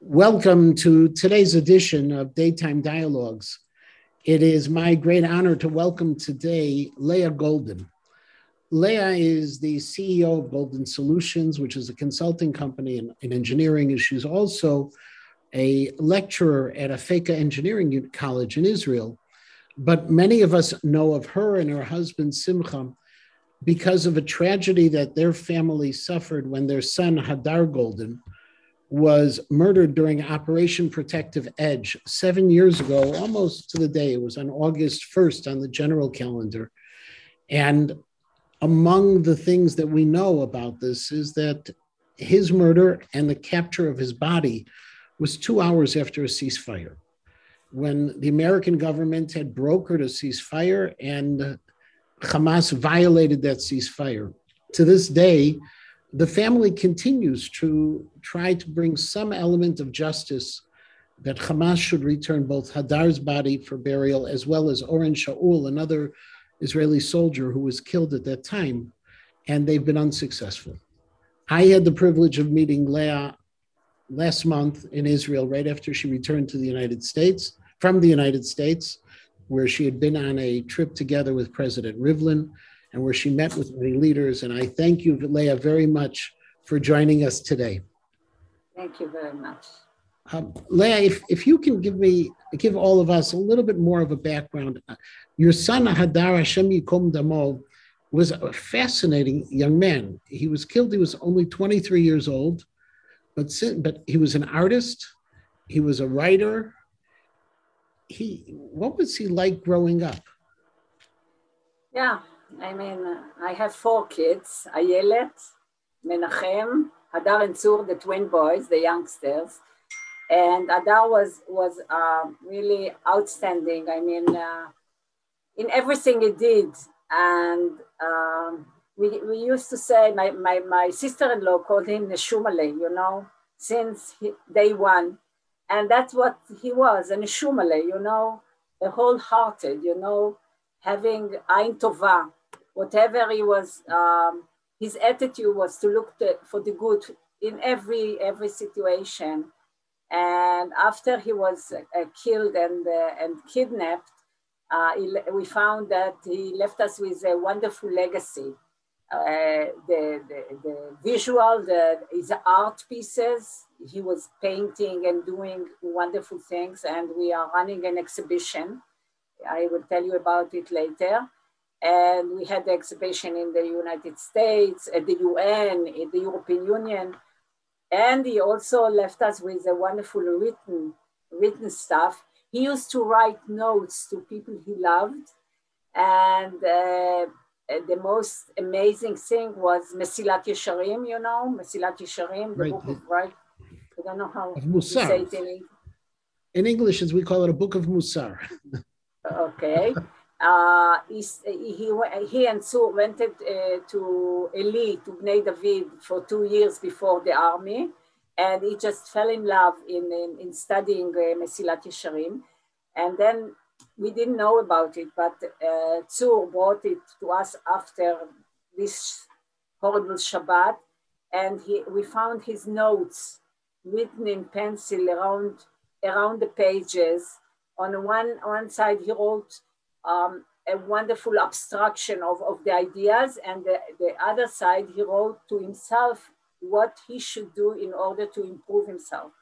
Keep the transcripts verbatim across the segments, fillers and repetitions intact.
Welcome to today's edition of Daytime Dialogues. It is my great honor to welcome today Leah Golden. Leah is the C E O of Golden Solutions, which is a consulting company in, in engineering, and she's also a lecturer at Afeka Engineering College in Israel. But many of us know of her and her husband, Simcha, because of a tragedy that their family suffered when their son, Hadar Golden, was murdered during Operation Protective Edge seven years ago, almost to the day. It was on August first on the general calendar. And among the things that we know about this is that his murder and the capture of his body was two hours after a ceasefire, when the American government had brokered a ceasefire and Hamas violated that ceasefire. To this day, the family continues to try to bring some element of justice that Hamas should return both Hadar's body for burial as well as Oren Shaul, another Israeli soldier who was killed at that time, and they've been unsuccessful. I had the privilege of meeting Leah last month in Israel, right after she returned to the United States, from the United States, where she had been on a trip together with President Rivlin, and where she met with many leaders. And I thank you, Leah, very much for joining us today. Thank you very much. Um, Leah, if, if you can give me, give all of us a little bit more of a background. Your son, Hadar, Hashem Yikom Damo, was a fascinating young man. He was killed, he was only twenty-three years old. But, but he was an artist, he was a writer. He, what was he like growing up? Yeah, I mean, I have four kids, Ayelet, Menachem, Hadar and Zur, the twin boys, the youngsters. And Hadar was, was uh, really outstanding. I mean, uh, in everything he did. And um, We, we used to say, my, my, my sister-in-law called him Neshumale, you know, since he, day one. And that's what he was, a Neshumale, you know, a wholehearted, you know, having Ain Tova, whatever he was, um, his attitude was to look to, for the good in every, every situation. And after he was uh, killed and, uh, and kidnapped, uh, he, we found that he left us with a wonderful legacy. Uh, the, the, the visual, the, his art pieces. He was painting and doing wonderful things, and we are running an exhibition. I will tell you about it later. And we had the exhibition in the United States, at the U N, in the European Union. And he also left us with a wonderful written, written stuff. He used to write notes to people he loved, and uh, Uh, the most amazing thing was Mesilat Yesharim, you know, Mesilat Yesharim, the right. book of right. I don't know how to say it in English. In English, as we call it, a book of Musar. Okay. Uh, he, he, he and Sue went uh, to Eli, to Gnei David, for two years before the army, and he just fell in love in, in, in studying uh, Mesilat Yesharim. And then we didn't know about it, but uh, Zur brought it to us after this horrible Shabbat, and he, we found his notes written in pencil around around the pages. On one, one side, he wrote um, a wonderful abstraction of, of the ideas, and the, the other side, he wrote to himself what he should do in order to improve himself.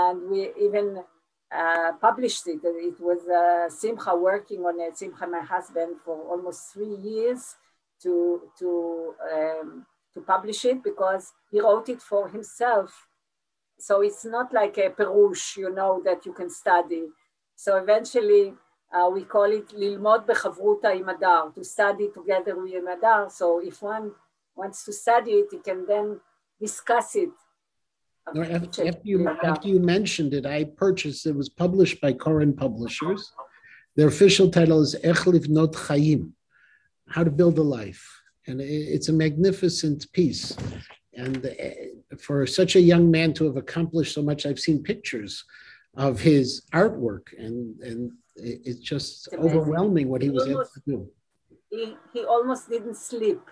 And we even Uh, published it. It was uh, Simcha working on it, Simcha, my husband, for almost three years to, to, um, to publish it, because he wrote it for himself. So it's not like a perush, you know, that you can study. So eventually uh, we call it Lilmod Bechavruta Im Hadar, to study together with Hadar. So if one wants to study it, he can then discuss it. No, after, after, you, after you mentioned it, I purchased, it was published by Koren Publishers. Their official title is Eich Livnot Chayim, How to Build a Life. And it's a magnificent piece. And for such a young man to have accomplished so much, I've seen pictures of his artwork, and, and it's just it's overwhelming what he was able to do. he, he almost didn't sleep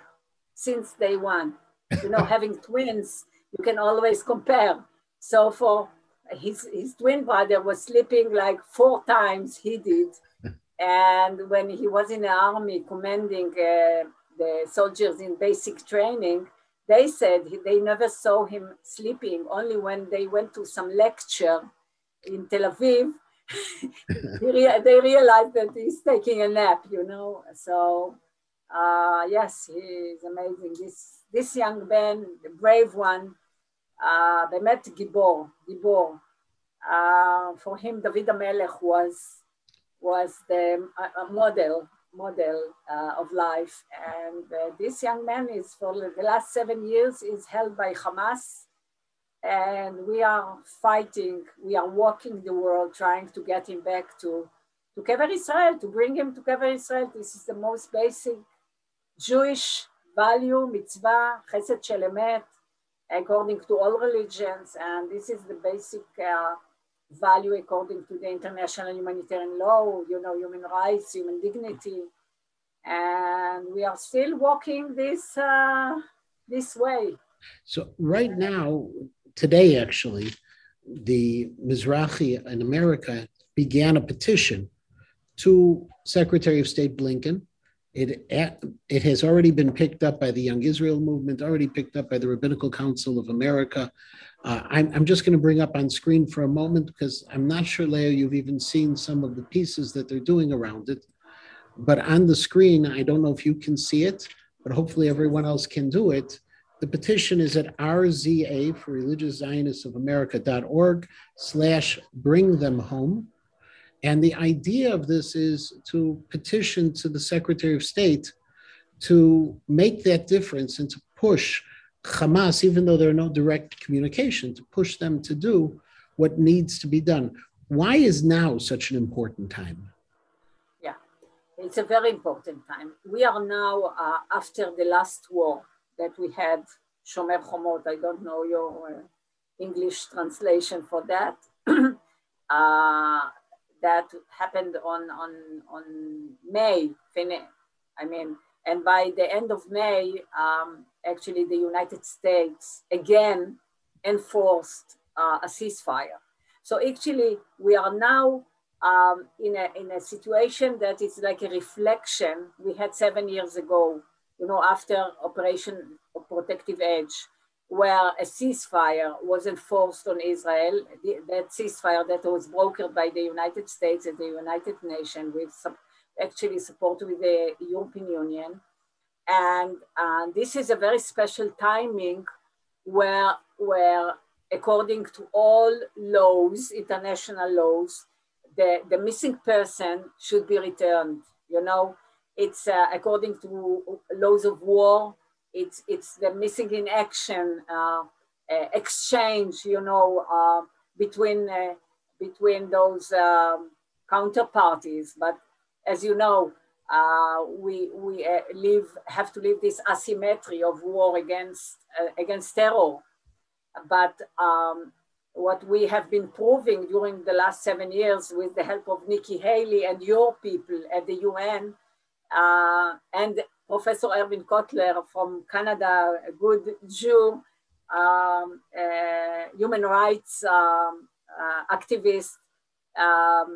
since day one. You know, having twins, you can always compare. So for his, his twin brother was sleeping like four times he did. And when he was in the army commanding uh, the soldiers in basic training, they said they never saw him sleeping. Only when they went to some lecture in Tel Aviv, they realized that he's taking a nap, you know. So uh, yes, he is amazing. This, this young man, the brave one, uh, they met Gibor, Gibor. Uh, for him, David HaMelech was was the uh, model, model uh, of life. And uh, this young man is, for the last seven years, is held by Hamas. And we are fighting, we are walking the world, trying to get him back to, to Kever Israel, to bring him to Kever Israel. This is the most basic Jewish value, mitzvah, chesed shel emet, according to all religions. And this is the basic uh, value according to the international humanitarian law, you know, human rights, human dignity. And we are still walking this, uh, this way. So right now, today actually, the Mizrahi in America began a petition to Secretary of State Blinken. It, it has already been picked up by the Young Israel Movement, already picked up by the Rabbinical Council of America. Uh, I'm, I'm just going to bring up on screen for a moment, because I'm not sure, Leah, you've even seen some of the pieces that they're doing around it. But on the screen, I don't know if you can see it, but hopefully everyone else can do it. The petition is at R Z A for Religious Zionists of America.org slash bring them home. And the idea of this is to petition to the Secretary of State to make that difference and to push Hamas, even though there are no direct communication, to push them to do what needs to be done. Why is now such an important time? Yeah, it's a very important time. We are now uh, after the last war that we had, Shomer Chomot, I don't know your uh, English translation for that. uh, that happened on, on, on May, I mean, and by the end of May, um, actually the United States again enforced uh, a ceasefire. So actually we are now um, in, a, in a situation that is like a reflection we had seven years ago, you know, after Operation Protective Edge, where a ceasefire was enforced on Israel, the, that ceasefire that was brokered by the United States and the United Nations with some actually support with the European Union. And uh, this is a very special timing where, where according to all laws, international laws, the, the missing person should be returned. You know, it's uh, according to laws of war, It's, it's the missing in action uh, uh, exchange, you know, uh, between, uh, between those um, counterparties. But as you know, uh, we, we uh, live, have to live this asymmetry of war against, uh, against terror. But um, what we have been proving during the last seven years with the help of Nikki Haley and your people at the U N uh, and Professor Irwin Cotler from Canada, a good Jew, um, uh, human rights um, uh, activist. Um,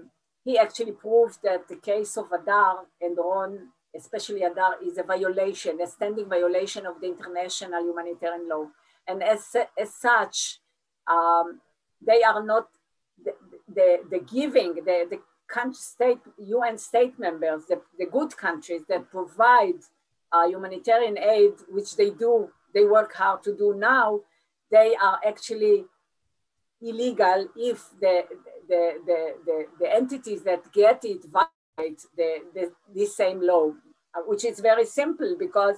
he actually proved that the case of Hadar and Oren, especially Hadar, is a violation, a standing violation of the international humanitarian law. And as, as such, um, they are not, the, the, the giving, the, the country, state, U N state members, the, the good countries that provide Uh, humanitarian aid, which they do, they work hard to do now, they are actually illegal if the, the, the, the, the entities that get it violate the, the, this same law, which is very simple because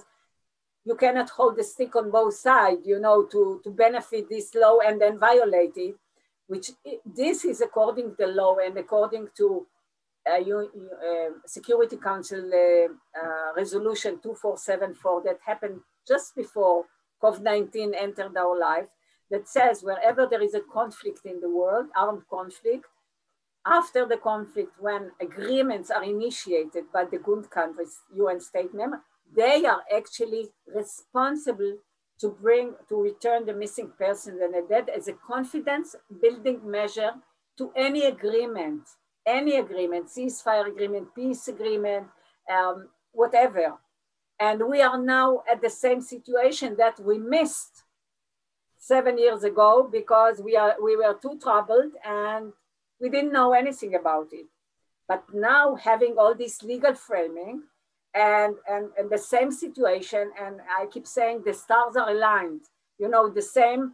you cannot hold the stick on both sides, you know, to, to benefit this law and then violate it, which this is according to the law and according to Uh, you, uh, Security Council uh, uh, Resolution two four seven four that happened just before COVID nineteen entered our life, that says wherever there is a conflict in the world, armed conflict, after the conflict, when agreements are initiated by the Gulf countries, U N state member, they are actually responsible to bring, to return the missing persons and the dead as a confidence building measure to any agreement, any agreement, ceasefire agreement, peace agreement, um, whatever. And we are now at the same situation that we missed seven years ago because we are we were too troubled and we didn't know anything about it. But now having all this legal framing and, and, and the same situation, and I keep saying the stars are aligned, you know, the same,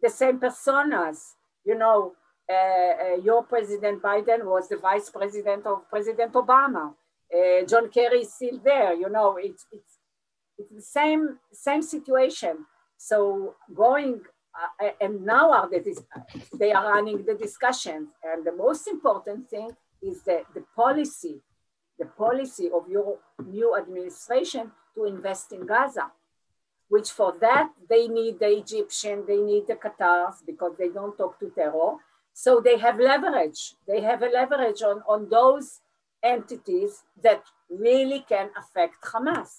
the same personas, you know, uh, uh, your President Biden was the vice president of President Obama. Uh, John Kerry is still there, you know, it's, it's, it's the same, same situation. So going, uh, and now are the, they are running the discussions. And the most important thing is that the policy, the policy of your new administration to invest in Gaza, which for that, they need the Egyptian, they need the Qatars because they don't talk to terror. So they have leverage. They have a leverage on, on those entities that really can affect Hamas,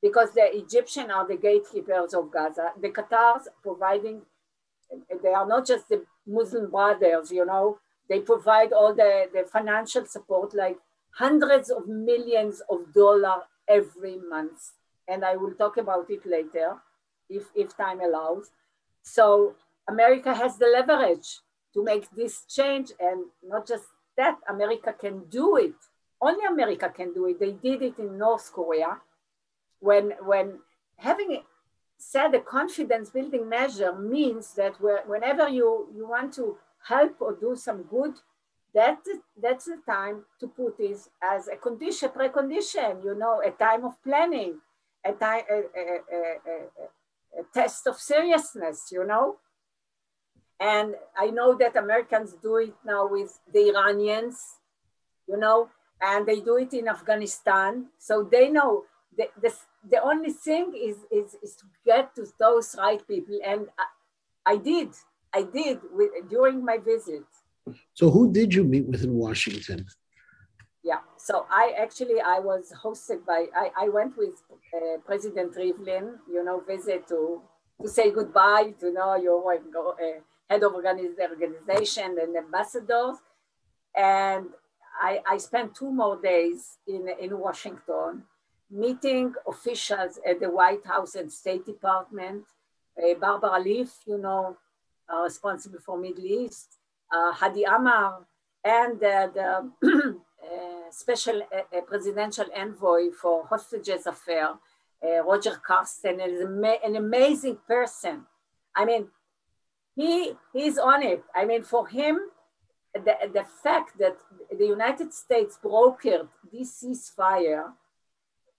because the Egyptians are the gatekeepers of Gaza. The Qatars providing, they are not just the Muslim brothers, you know, they provide all the, the financial support, like hundreds of millions of dollars every month. And I will talk about it later, if, if time allows. So America has the leverage to make this change, and not just that, America can do it. Only America can do it. They did it in North Korea. When, when having said a confidence building measure means that whenever you, you want to help or do some good, that, that's the time to put this as a condition, precondition, you know, a time of planning, a, time, a, a, a, a, a test of seriousness, you know? And I know that Americans do it now with the Iranians, you know, and they do it in Afghanistan. So they know the, the, the only thing is, is, is to get to those right people. And I, I did, I did with, during my visit. So who did you meet with in Washington? Yeah, so I actually, I was hosted by, I, I went with uh, President Rivlin, you know, visit to, to say goodbye to, you know, your uh, head of organization and ambassadors. And I, I spent two more days in, in Washington, meeting officials at the White House and State Department. Uh, Barbara Leaf, you know, uh, responsible for Middle East, uh, Hadi Amar, and uh, the uh, special uh, presidential envoy for hostages affair, Uh, Roger Carsten, is an amazing person. I mean, he he's on it. I mean, for him, the, the fact that the United States brokered this ceasefire,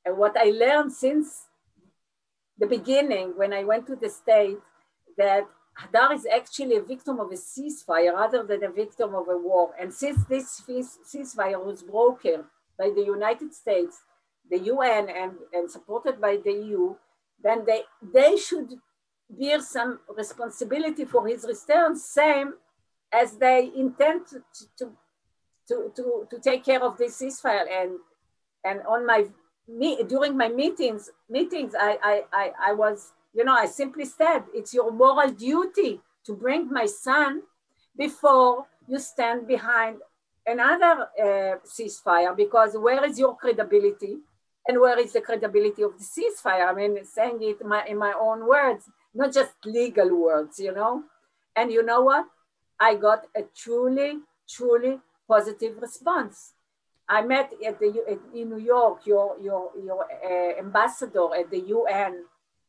and what I learned since the beginning when I went to the state, that Hadar is actually a victim of a ceasefire rather than a victim of a war. And since this ceasefire was brokered by the United States, the U N, and, and supported by the E U, then they, they should bear some responsibility for his return, same as they intend to, to, to, to, to take care of this ceasefire. And, and on my, me, during my meetings, meetings I, I, I, I was, you know, I simply said, it's your moral duty to bring my son before you stand behind another uh, ceasefire, because where is your credibility? And where is the credibility of the ceasefire? I mean, saying it my, in my own words, not just legal words, you know? And you know what? I got a truly, truly positive response. I met at the, at, in New York, your, your, your uh, ambassador at the U N,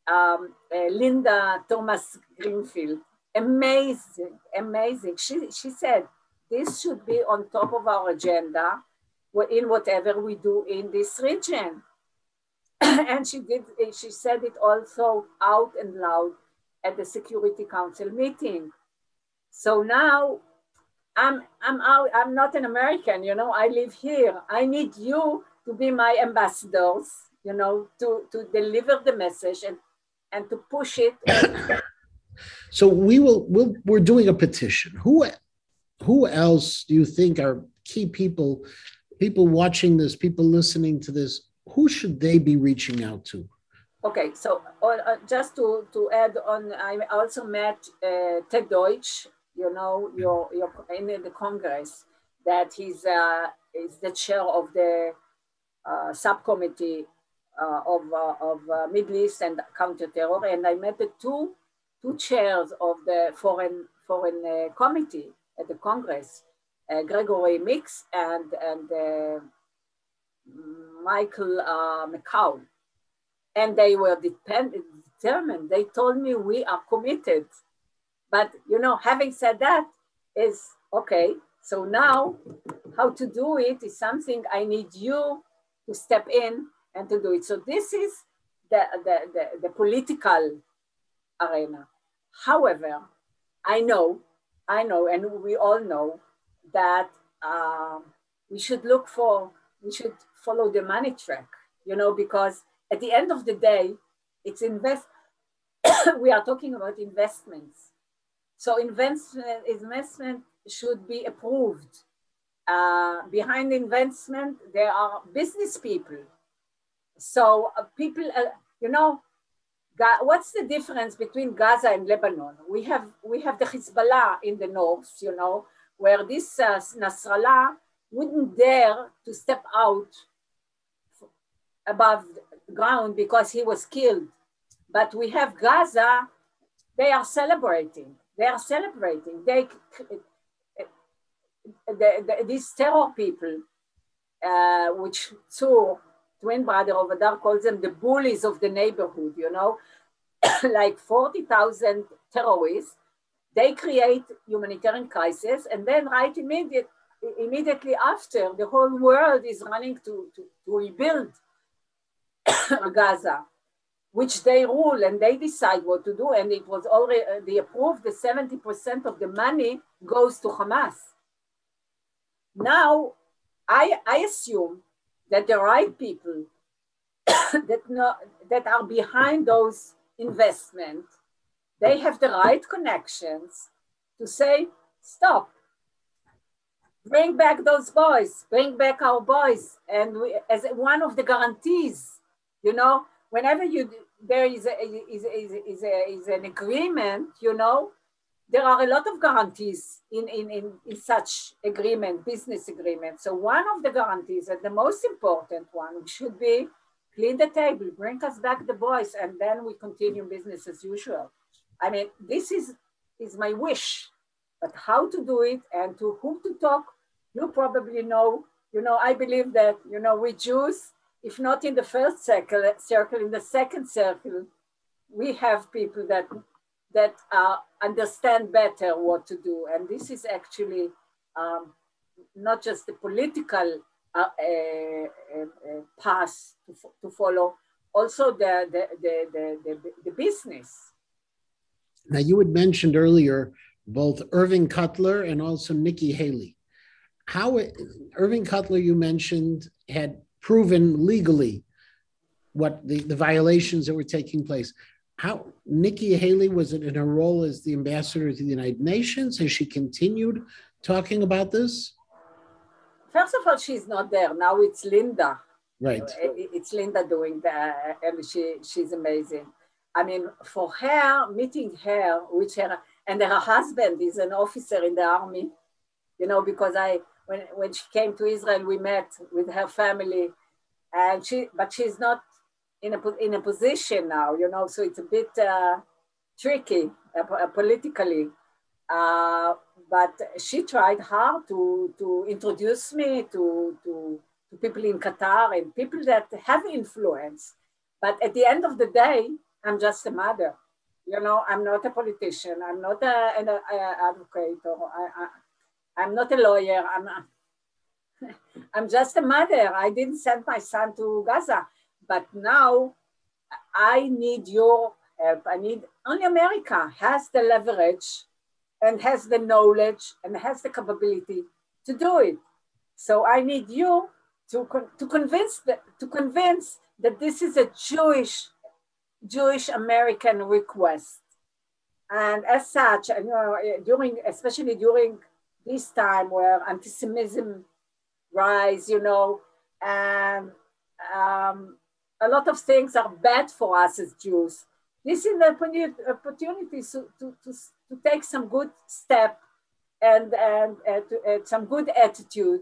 um, uh, Linda Thomas Greenfield. Amazing, amazing. She, she said, this should be on top of our agenda in whatever we do in this region. And she did. She said it also out and loud at the Security Council meeting. So now, I'm I'm out. I'm not an American, you know. I live here. I need you to be my ambassadors, you know, to to deliver the message and and to push it. So we will. We'll, we're doing a petition. Who who else do you think are key people, people watching this, people listening to this, who should they be reaching out to? Okay, so uh, just to, to add on, I also met uh, Ted Deutch, you know, your, your, in the Congress, that he's uh, is the chair of the uh, subcommittee uh, of, uh, of uh, Middle East and Counterterror. And I met the two, two chairs of the foreign, foreign uh, committee at the Congress, uh, Gregory Mix and, and uh, Michael uh, McCown. And they were determined. They told me we are committed. But, you know, having said that is, okay, so now how to do it is something I need you to step in and to do it. So this is the, the, the, the political arena. However, I know, I know, and we all know that uh, we should look for, we should follow the money track, you know, because at the end of the day, it's invest. We are talking about investments. So investment, investment should be approved. Uh, behind investment, there are business people. So uh, people, uh, you know, Ga- what's the difference between Gaza and Lebanon? We have we have the Hezbollah in the north, you know, where this uh, Nasrallah wouldn't dare to step out above ground because he was killed. But we have Gaza, they are celebrating. They are celebrating. They, they, they these terror people, uh, which Zur, twin brother of Hadar, calls them the bullies of the neighborhood, you know, like forty thousand terrorists, they create humanitarian crisis. And then right immediate, immediately after, the whole world is running to, to, to rebuild Gaza, which they rule and they decide what to do. And it was already, uh, they approved the seventy percent of the money goes to Hamas. Now, I, I assume that the right people that, no, that are behind those investments, they have the right connections to say, stop, bring back those boys, bring back our boys. And we, as one of the guarantees, you know, whenever you there is a, is, is, is, a, is an agreement, you know, there are a lot of guarantees in, in, in, in such agreement, business agreement. So one of the guarantees, and the most important one, should be clean the table, bring us back the boys, and then we continue business as usual. I mean, this is, is my wish, but how to do it and to whom to talk, you probably know. You know, I believe that, you know, we Jews, if not in the first circle, circle, in the second circle, we have people that that uh, understand better what to do. And this is actually um, not just the political uh, uh, uh, path to, fo- to follow, also the, the, the, the, the, the business. Now, you had mentioned earlier both Irwin Cotler and also Nikki Haley. How it, Irwin Cotler, you mentioned, had proven legally what the, the violations that were taking place. How Nikki Haley was in her role as the ambassador to the United Nations, and she continued talking about this? First of all, she's not there. Now it's Linda. Right. It's Linda doing that, and she, she's amazing. I mean, for her, meeting her, which her, and her husband is an officer in the army, you know, because I, When, when she came to Israel, we met with her family, and she, but she's not in a, in a position now, you know, so it's a bit uh, tricky uh, politically. Uh, but she tried hard to, to introduce me to, to, to people in Qatar and people that have influence. But at the end of the day, I'm just a mother. You know, I'm not a politician. I'm not a, an a, a advocate or I, I, I'm not a lawyer, I'm not, I'm just a mother. I didn't send my son to Gaza, but now I need your help. I need, only America has the leverage and has the knowledge and has the capability to do it. So I need you to, con- to, convince, that, to convince that this is a Jewish, Jewish American request. And as such, you know, during, especially during this time where anti-Semitism rise, you know, and um, a lot of things are bad for us as Jews. This is an opportunity to, to, to, to take some good step and, and uh, to, uh, some good attitude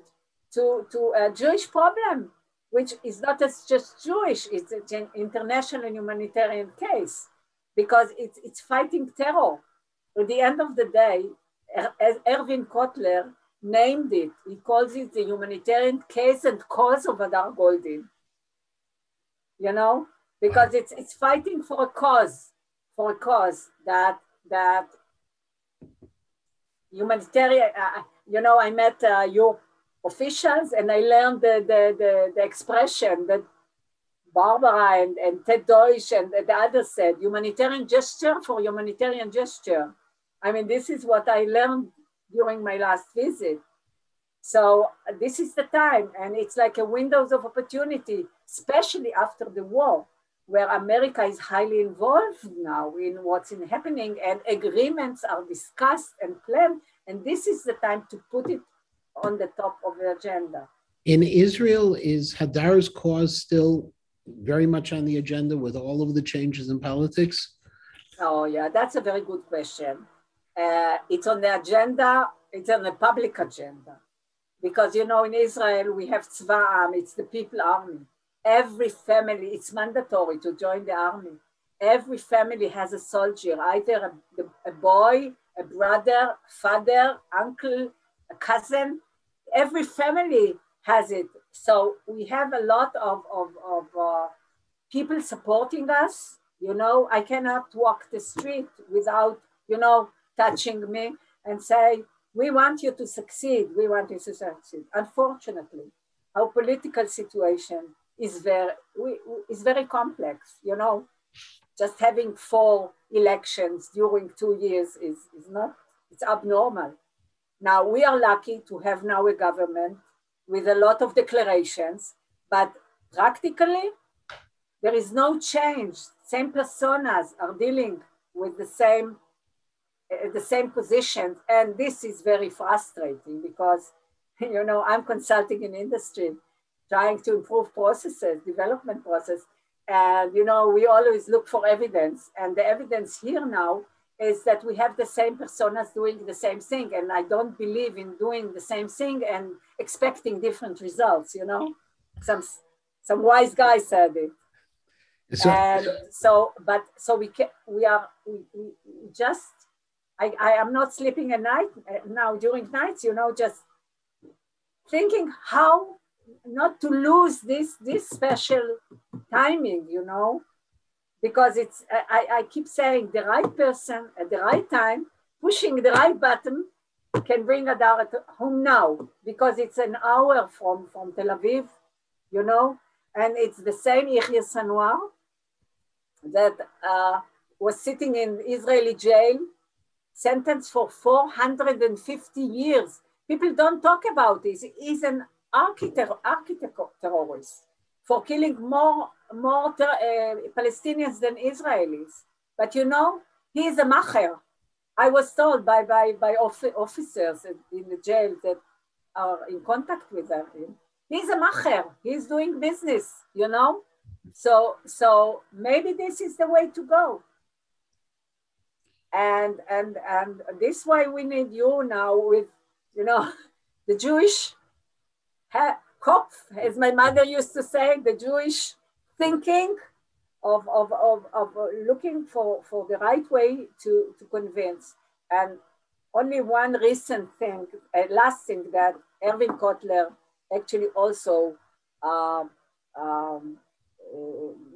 to, to a Jewish problem, which is not as just Jewish, it's an international humanitarian case, because it's, it's fighting terror. At the end of the day, as Irwin Cotler named it, he calls it the humanitarian case and cause of Hadar Golden. You know, because it's it's fighting for a cause, for a cause that that humanitarian. Uh, you know, I met uh, your officials and I learned the the the, the expression that Barbara and, and Ted Deutch and the others said, humanitarian gesture for humanitarian gesture. I mean, this is what I learned during my last visit. So this is the time, and it's like a windows of opportunity, especially after the war, where America is highly involved now in what's in happening, and agreements are discussed and planned, and this is the time to put it on the top of the agenda. In Israel, is Hadar's cause still very much on the agenda with all of the changes in politics? Oh yeah, that's a very good question. Uh, it's on the agenda, it's on the public agenda. Because, you know, in Israel, we have Tzva'am, it's the people army. Every family, it's mandatory to join the army. Every family has a soldier, either a, a boy, a brother, father, uncle, a cousin. Every family has it. So we have a lot of, of, of uh, people supporting us. You know, I cannot walk the street without, you know, touching me and say, we want you to succeed, we want you to succeed. Unfortunately, our political situation is very, is very complex, you know. Just having four elections during two years is, is not, it's abnormal. Now, we are lucky to have now a government with a lot of declarations, but practically, there is no change. Same personas are dealing with the same the same position. And this is very frustrating because, you know, I'm consulting in industry, trying to improve processes, development process. And, you know, we always look for evidence. And the evidence here now is that we have the same personas doing the same thing. And I don't believe in doing the same thing and expecting different results, you know. Some, some wise guy said it. So, and so, but, so we can, we are, we, we just, I, I am not sleeping at night now during nights, you know, just thinking how not to lose this this special timing, you know, because it's, I, I keep saying the right person at the right time, pushing the right button can bring Hadar home now, because it's an hour from, from Tel Aviv, you know, and it's the same Yahya Sanwar that uh, was sitting in Israeli jail, sentenced for four hundred fifty years. People don't talk about this. He's an architect, architect terrorist for killing more, more ter- uh, Palestinians than Israelis. But you know, he is a macher. I was told by, by, by officers in the jail that are in contact with him. He's a macher, he's doing business, you know? So, so maybe this is the way to go. And and and this way we need you now with, you know, the Jewish ha- Kopf, as my mother used to say, the Jewish thinking of of of, of looking for, for the right way to, to convince. And only one recent thing, uh, last thing that Irwin Cotler actually also um, um,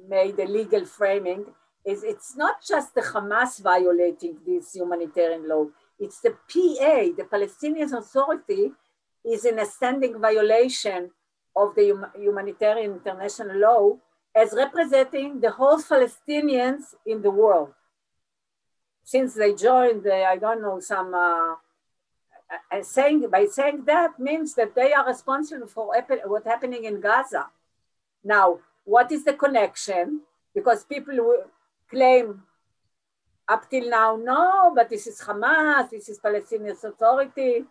made a legal framing. Is it's not just the Hamas violating this humanitarian law, it's the P A, the Palestinian Authority, is in a standing violation of the hum- humanitarian international law as representing the whole Palestinians in the world. Since they joined, the, I don't know, some, uh, uh, saying by saying that means that they are responsible for epi- what's happening in Gaza. Now, what is the connection? Because people will claim up till now, no, but this is Hamas, this is Palestinian Authority.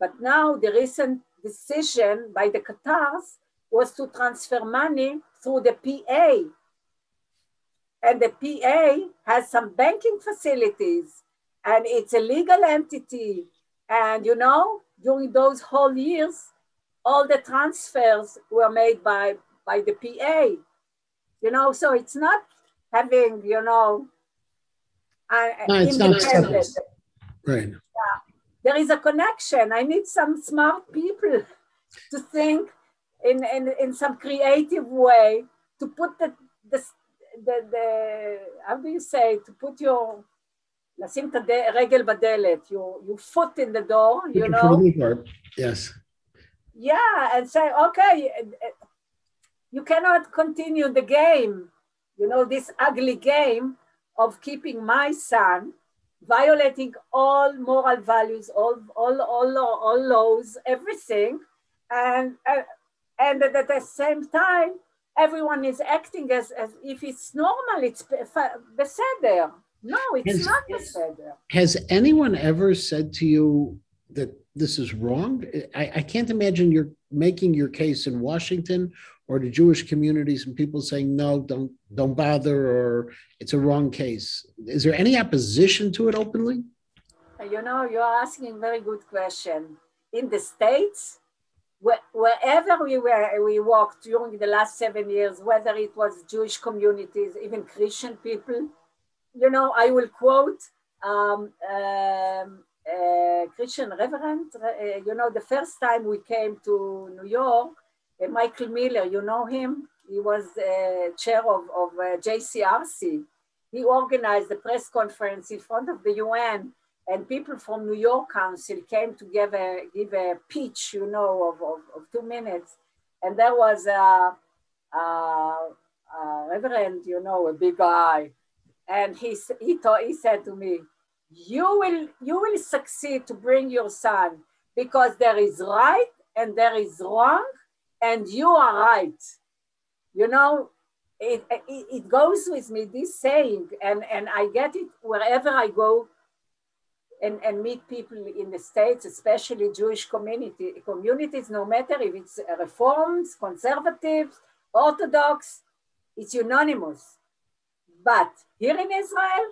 But now the recent decision by the Qatars was to transfer money through the P A. And the P A has some banking facilities and it's a legal entity. And you know, during those whole years, all the transfers were made by, by the P A. You know, so it's not having, you know, uh, no, it's independent. Not right. Yeah. There is a connection. I need some smart people to think in, in, in some creative way to put the, the, the, the how do you say, to put your, לשים רגל בדלת, your, your foot in the door, you know? Yes. Yeah, and say, okay, you cannot continue the game, you know, this ugly game of keeping my son, violating all moral values, all all all, all laws, everything, and uh, and at the same time, everyone is acting as, as if it's normal, it's beseder. No, it's has, not beseder. Has anyone ever said to you that this is wrong? I, I can't imagine you're making your case in Washington or the Jewish communities and people saying, no, don't don't bother, or it's a wrong case. Is there any opposition to it openly? You know, you're asking a very good question. In the States, where, wherever we were, we walked during the last seven years, whether it was Jewish communities, even Christian people, you know, I will quote, um, um, Uh, Christian Reverend, uh, you know, the first time we came to New York, uh, Michael Miller, you know him? He was uh, chair of, of uh, J C R C. He organized a press conference in front of the U N, and people from New York Council came to give a, give a pitch, you know, of, of, of two minutes. And there was a, a, a Reverend, you know, a big guy. And he, he, ta- he said to me, you will you will succeed to bring your son because there is right and there is wrong and you are right. You know, it, it, it goes with me, this saying, and, and I get it wherever I go and, and meet people in the States, especially Jewish community communities, no matter if it's Reforms, Conservatives, Orthodox, it's unanimous. But here in Israel,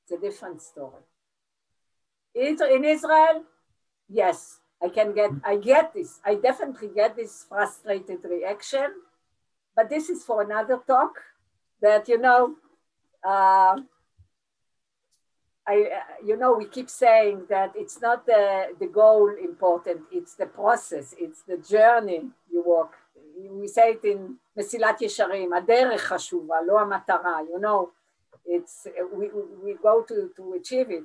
it's a different story. In Israel, yes, I can get, I get this. I definitely get this frustrated reaction, but this is for another talk that, you know, uh, I, you know, we keep saying that it's not the, the goal important, it's the process, it's the journey you walk. We say it in Mesilat Yesharim, הדרך חשובה, לא המטרה, you know. It's we, we go to, to achieve it.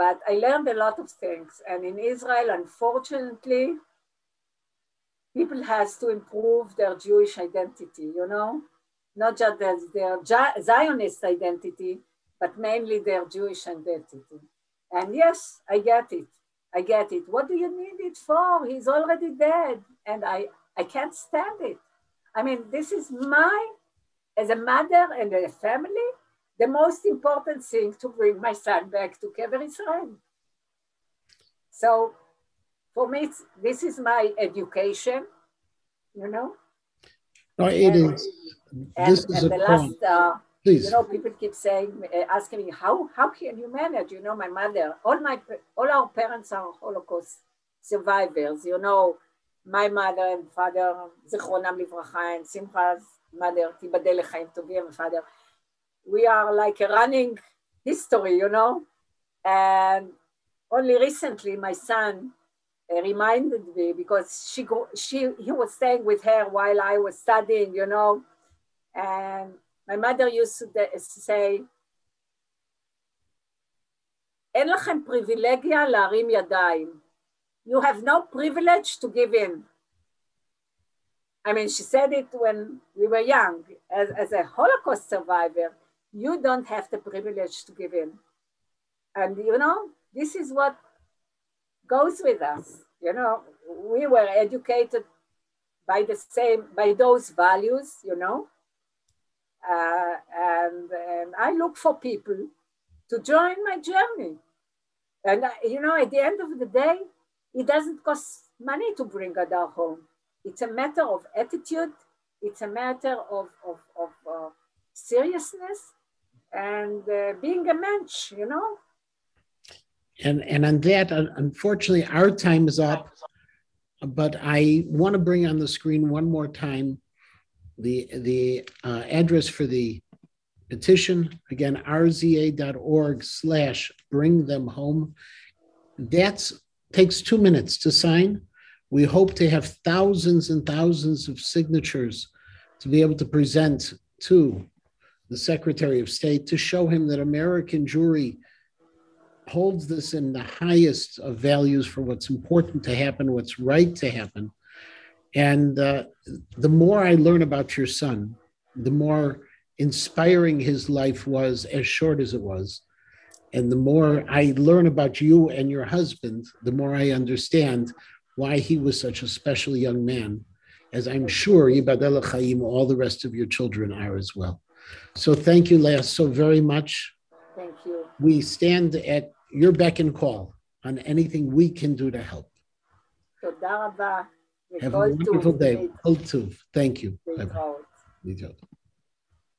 But I learned a lot of things. And in Israel, unfortunately, people has to improve their Jewish identity, you know? Not just their, their Zionist identity, but mainly their Jewish identity. And yes, I get it. I get it. What do you need it for? He's already dead. And I, I can't stand it. I mean, this is my, as a mother and a family, the most important thing to bring my son back to Kever Israel. So for me, it's, this is my education, you know? No, it and, is. This and, is and a the last, uh, you know, people keep saying, asking me, how, how can you manage? You know, my mother, all my, all our parents are Holocaust survivors. You know, my mother and father, Zichronam Livracha, and Simcha's mother, Tibadeh Lechaim Tovim, my father, we are like a running history, you know? And only recently my son reminded me because she go, she he was staying with her while I was studying, you know? And my mother used to say, "En lachem privilegia la'arim yadayim." You have no privilege to give in. I mean, she said it when we were young. As, as a Holocaust survivor, you don't have the privilege to give in. And, you know, this is what goes with us. You know, we were educated by the same, by those values, you know. Uh, and, and I look for people to join my journey. And, you know, at the end of the day, It doesn't cost money to bring Hadar home. It's a matter of attitude. It's a matter of, of, of uh, seriousness and uh, being a mensch, you know? And, and on that, unfortunately, our time is up. But I want to bring on the screen one more time the, the uh, address for the petition. Again, rza.org slash bring them home. That takes two minutes to sign. We hope to have thousands and thousands of signatures to be able to present to the Secretary of State to show him that American Jewry holds this in the highest of values for what's important to happen, what's right to happen. And uh, the more I learn about your son, the more inspiring his life was, as short as it was. And the more I learn about you and your husband, the more I understand why he was such a special young man, as I'm sure Yibadel HaChaim, all the rest of your children are as well. So thank you, Leah, so very much. Thank you. We stand at your beck and call on anything we can do to help. Have a wonderful day. Thank you. Bye-bye.